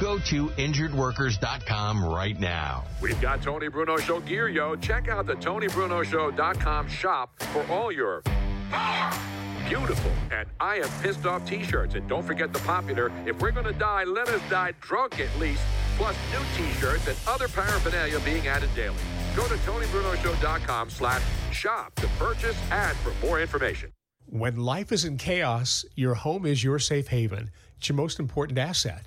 Go to injuredworkers.com right now. We've got Tony Bruno Show gear, yo. Check out the TonyBrunoShow.com shop for all your beautiful and I am pissed off t-shirts. And don't forget the popular If We're Gonna Die, Let Us Die Drunk at Least, plus new t-shirts and other paraphernalia being added daily. Go to TonyBrunoShow.com/shop to purchase and for more information. When life is in chaos, your home is your safe haven. It's your most important asset.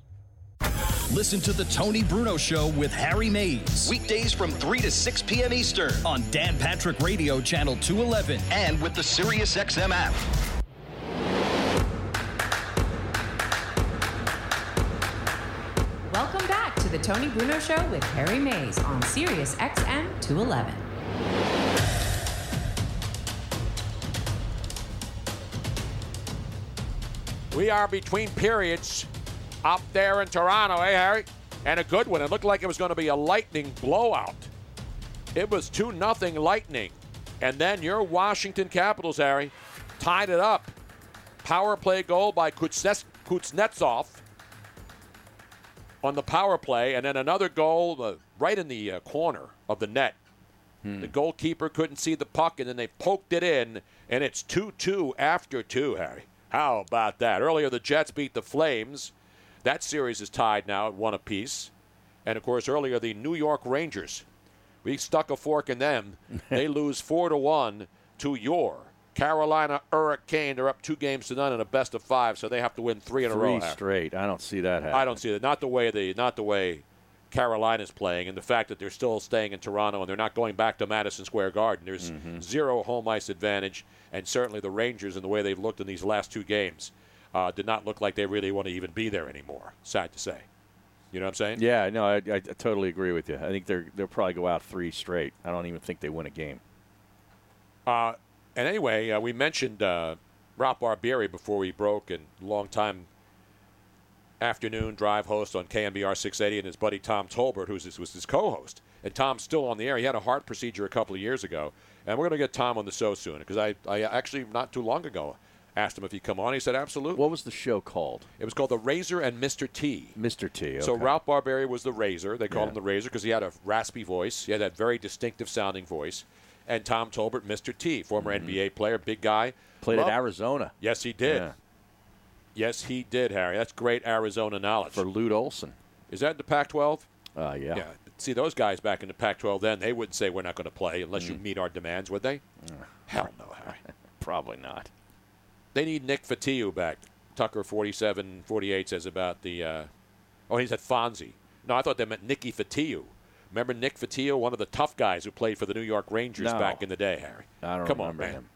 Listen to The Tony Bruno Show with Harry Mays. Weekdays from 3 to 6 p.m. Eastern on Dan Patrick Radio, Channel 211, and with the Sirius XM app. Welcome back to The Tony Bruno Show with Harry Mays on Sirius XM 211. We are between periods. up there in Toronto, eh, Harry? And a good one. It looked like it was going to be a lightning blowout. It was 2-0 Lightning. And then your Washington Capitals, Harry, tied it up. Power play goal by Kuznetsov on the power play. And then another goal right in the corner of the net. The goalkeeper couldn't see the puck, and then they poked it in. And it's 2-2 after 2, Harry. How about that? Earlier, the Jets beat the Flames. That series is tied now at 1 apiece. And, of course, earlier, the New York Rangers. We stuck a fork in them. They lose 4-1 to your Carolina Hurricane. They're up 2-0 in a best-of-5, so they have to win three in a row. Three straight. I don't see that happening. I don't see that. Not the way Carolina's playing, and the fact that they're still staying in Toronto and they're not going back to Madison Square Garden. There's zero home ice advantage. And certainly the Rangers, and the way they've looked in these last 2 games, did not look like they really want to even be there anymore, sad to say. You know what I'm saying? Yeah, no, I totally agree with you. I think they'll probably go out 3 straight. I don't even think they win a game. And anyway, we mentioned Ralph Barbieri before we broke, and long-time afternoon drive host on KNBR 680, and his buddy Tom Tolbert, who was his co-host. And Tom's still on the air. He had a heart procedure a couple of years ago. And we're going to get Tom on the show soon, because I actually, not too long ago, asked him if he'd come on. He said, absolutely. What was the show called? It was called The Razor and Mr. T. Mr. T, okay. So Ralph Barbieri was the Razor. They called him the Razor because he had a raspy voice. He had that very distinctive-sounding voice. And Tom Tolbert, Mr. T, former NBA player, big guy. Played at Arizona. Yes, he did. Yeah. Yes, he did, Harry. That's great Arizona knowledge. For Lute Olson. Is that the Pac-12? Yeah. See, those guys back in the Pac-12 then, they wouldn't say we're not going to play unless you meet our demands, would they? Hell no, Harry. Probably not. They need Nick Fetiu back. Tucker 4748 says about the he said Fonzie. No, I thought they meant Nicky Fetiu. Remember Nick Fetiu, one of the tough guys who played for the New York Rangers back in the day, Harry? I don't remember him.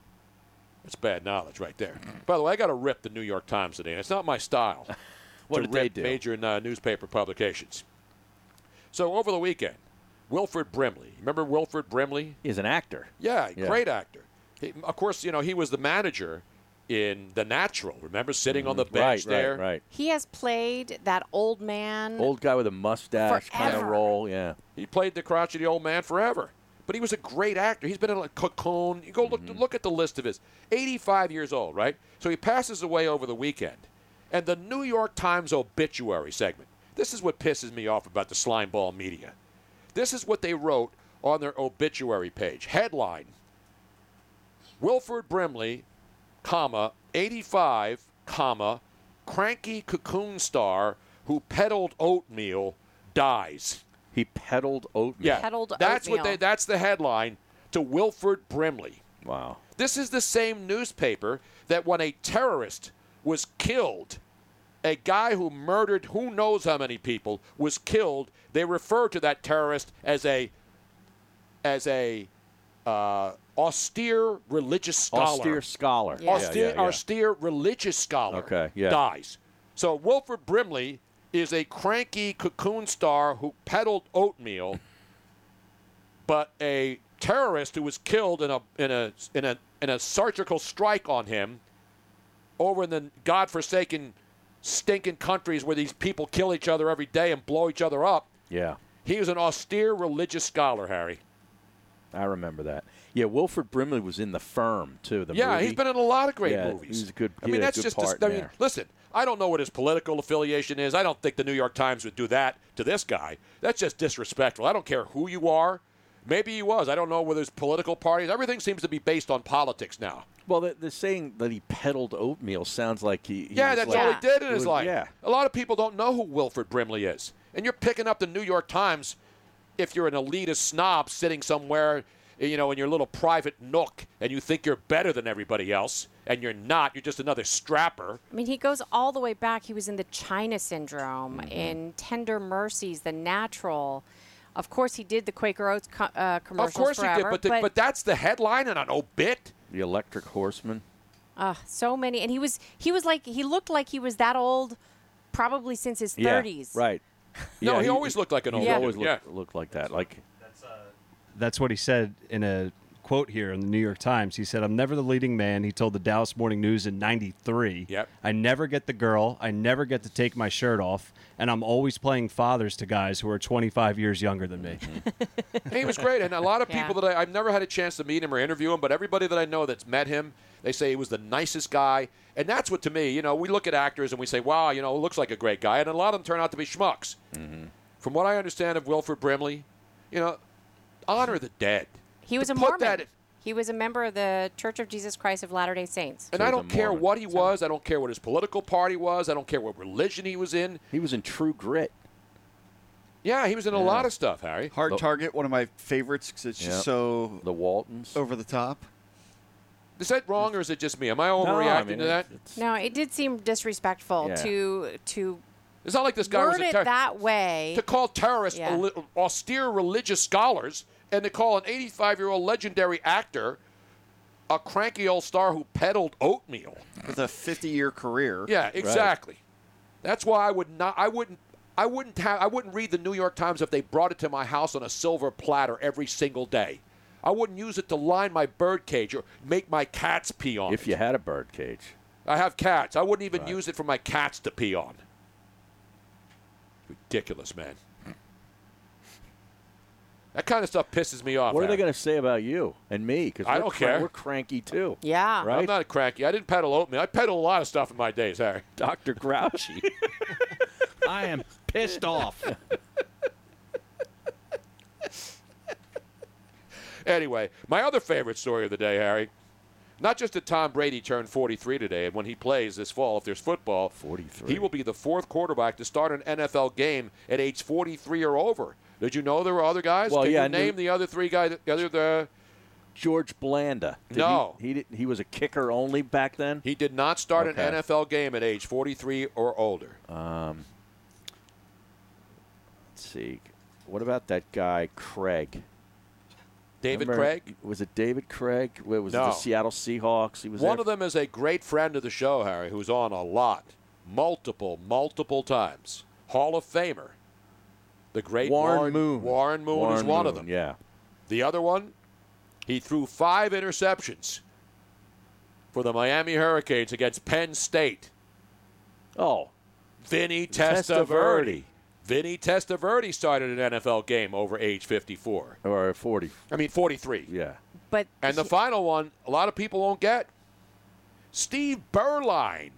That's bad knowledge right there. By the way, I got to rip the New York Times today. It's not my style to rip major newspaper publications. So over the weekend, Wilford Brimley. Remember Wilford Brimley? He's an actor. Yeah, great actor. He, of course, you know, he was the manager in The Natural. Remember sitting on the bench there? Right. He has played that old man. Old guy with a mustache kind of role, yeah. He played the crotchety old man forever. But he was a great actor. He's been in like Cocoon. You go look at the list of his. 85 years old, right? So he passes away over the weekend. And the New York Times obituary segment. This is what pisses me off about the slimeball media. This is what they wrote on their obituary page. Headline, Wilford Brimley, 85, cranky Cocoon star who peddled oatmeal dies. He peddled oatmeal. Yeah, that's the headline to Wilford Brimley. Wow. This is the same newspaper that when a terrorist was killed, a guy who murdered who knows how many people was killed, they referred to that terrorist as a austere religious scholar. Austere scholar. Yeah. Austere religious scholar dies. So Wilford Brimley is a cranky Cocoon star who peddled oatmeal, but a terrorist who was killed in a surgical strike on him over in the godforsaken stinking countries where these people kill each other every day and blow each other up. Yeah. He was an austere religious scholar, Harry. I remember that. Yeah, Wilford Brimley was in The Firm, too. He's been in a lot of great movies. He's a good part. I mean, that's just listen, I don't know what his political affiliation is. I don't think the New York Times would do that to this guy. That's just disrespectful. I don't care who you are. Maybe he was. I don't know whether it's political parties. Everything seems to be based on politics now. Well, the saying that he peddled oatmeal sounds like all he did in his life. Yeah. A lot of people don't know who Wilford Brimley is. And you're picking up the New York Times if you're an elitist snob sitting somewhere, you know, in your little private nook, and you think you're better than everybody else, and you're not. You're just another strapper. I mean, he goes all the way back. He was in The China Syndrome, in Tender Mercies, The Natural. Of course, he did the Quaker Oats commercials. Of course forever, he did, but that's the headline and an obit. The Electric Horseman. So many. And he looked like he was that old probably since his 30s. Right. Yeah, no, he always looked like an old man. He always looked like that. That's what he said in a quote here in the New York Times. He said, "I'm never the leading man," he told the Dallas Morning News in '93. Yep. "I never get the girl. I never get to take my shirt off. And I'm always playing fathers to guys who are 25 years younger than me." He was great. And a lot of people that I've never had a chance to meet him or interview him, but everybody that I know that's met him, they say he was the nicest guy. And that's what, to me, you know, we look at actors and we say, wow, you know, looks like a great guy. And a lot of them turn out to be schmucks. Mm-hmm. From what I understand of Wilford Brimley, you know, honor the dead. He was a Mormon. He was a member of the Church of Jesus Christ of Latter-day Saints. And I don't care what he was. I don't care what his political party was. I don't care what religion he was in. He was in True Grit. Yeah, he was in a lot of stuff, Harry. Hard Target, one of my favorites because it's just so the Waltons over the top. Is that wrong or is it just me? Am I overreacting to that? No, it did seem disrespectful to. It's not like this guy was a terrorist. That way. To call terrorists austere religious scholars. And to call an 85-year-old legendary actor a cranky old star who peddled oatmeal with a 50-year career. Yeah, exactly. Right. That's why I would not. I wouldn't read the New York Times if they brought it to my house on a silver platter every single day. I wouldn't use it to line my bird cage or make my cats pee on. If you had a bird cage, I have cats. I wouldn't even use it for my cats to pee on. Ridiculous, man. That kind of stuff pisses me off. What are they going to say about you and me? Because I don't care. We're cranky, too. Yeah. Right? I'm not a cranky. I didn't peddle oatmeal. I peddled a lot of stuff in my days, Harry. Dr. Grouchy. I am pissed off. Anyway, my other favorite story of the day, Harry, not just that Tom Brady turned 43 today, and when he plays this fall, if there's football, 43. He will be the fourth quarterback to start an NFL game at age 43 or over. Did you know there were other guys? Well, Can you name the other three guys? George Blanda. No. He was a kicker only back then? He did not start an NFL game at age 43 or older. Let's see. What about that guy, Craig? Craig? Was it David Craig? Was it the Seattle Seahawks? He was one of them is a great friend of the show, Harry, who's on a lot. Multiple times. Hall of Famer. The great Warren Moon. Warren Moon is one of them. Yeah. The other one, he threw 5 interceptions for the Miami Hurricanes against Penn State. Oh. Vinny Testaverde. Vinny Testaverde started an NFL game over age 54. Or 43. Yeah. And the final one, a lot of people won't get. Steve Berline,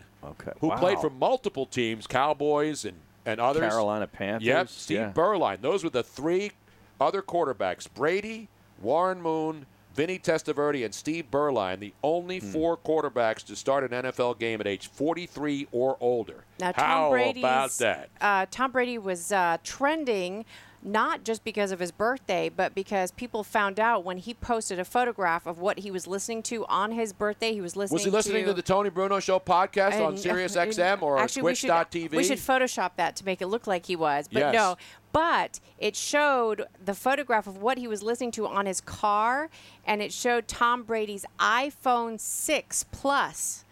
who played for multiple teams, Cowboys and others. Carolina Panthers. Yep, Steve Berline. Those were the 3 other quarterbacks. Brady, Warren Moon, Vinny Testaverde, and Steve Berline, the only 4 quarterbacks to start an NFL game at age 43 or older. Now, how about that? Tom Brady was trending not just because of his birthday, but because people found out when he posted a photograph of what he was listening to on his birthday. He was listening to... Was he listening to the Tony Bruno Show podcast on Sirius XM or Twitch.tv? We should Photoshop that to make it look like he was, but no. But it showed the photograph of what he was listening to on his car, and it showed Tom Brady's iPhone 6 Plus.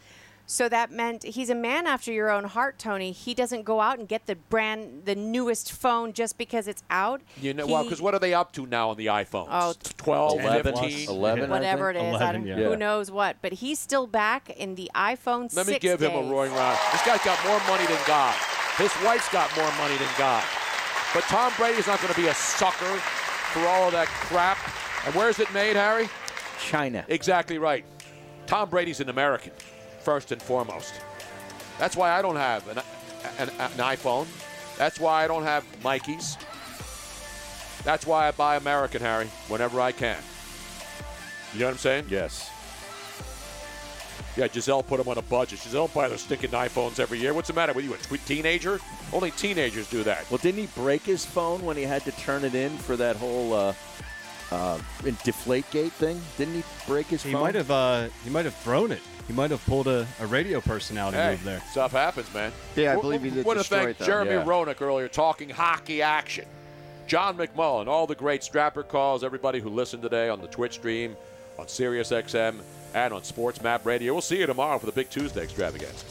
So that meant he's a man after your own heart, Tony. He doesn't go out and get the newest phone just because it's out. You know, because what are they up to now on the iPhones? Oh, 12, 15, 11, whatever it is. 11, who knows what? But he's still back in the iPhone 6. Let me give him a roaring round. This guy's got more money than God. His wife's got more money than God. But Tom Brady's not going to be a sucker for all of that crap. And where's it made, Harry? China. Exactly right. Tom Brady's an American. First and foremost. That's why I don't have an iPhone. That's why I don't have Mikey's. That's why I buy American, Harry, whenever I can. You know what I'm saying? Yes. Yeah, Giselle put them on a budget. Giselle buys those stinking iPhones every year. What's the matter with you, a teenager? Only teenagers do that. Well, didn't he break his phone when he had to turn it in for that whole... in Deflategate thing? Didn't he break his phone? He might have thrown it. He might have pulled a radio personality move there. Stuff happens, man. Yeah, I believe he did destroy it, though. Jeremy Roenick earlier talking hockey action. John McMullen, all the great Strapper calls, everybody who listened today on the Twitch stream, on Sirius XM, and on Sports Map Radio. We'll see you tomorrow for the Big Tuesday extravaganza.